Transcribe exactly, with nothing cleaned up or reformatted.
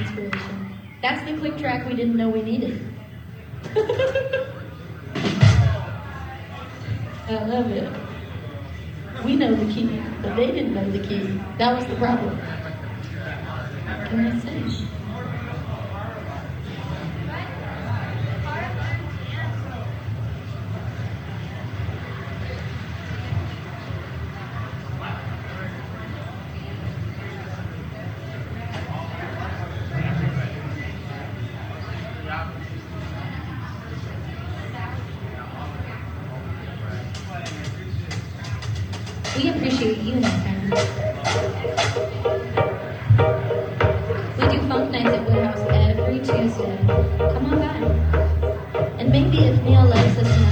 inspiration. That's the click track we didn't know we needed. I love it. We know the key, but they didn't know the key. That was the problem. What can I say? We appreciate you next time. We do funk nights at Woodhouse every Tuesday. Come on by. And maybe if Neil loves us now,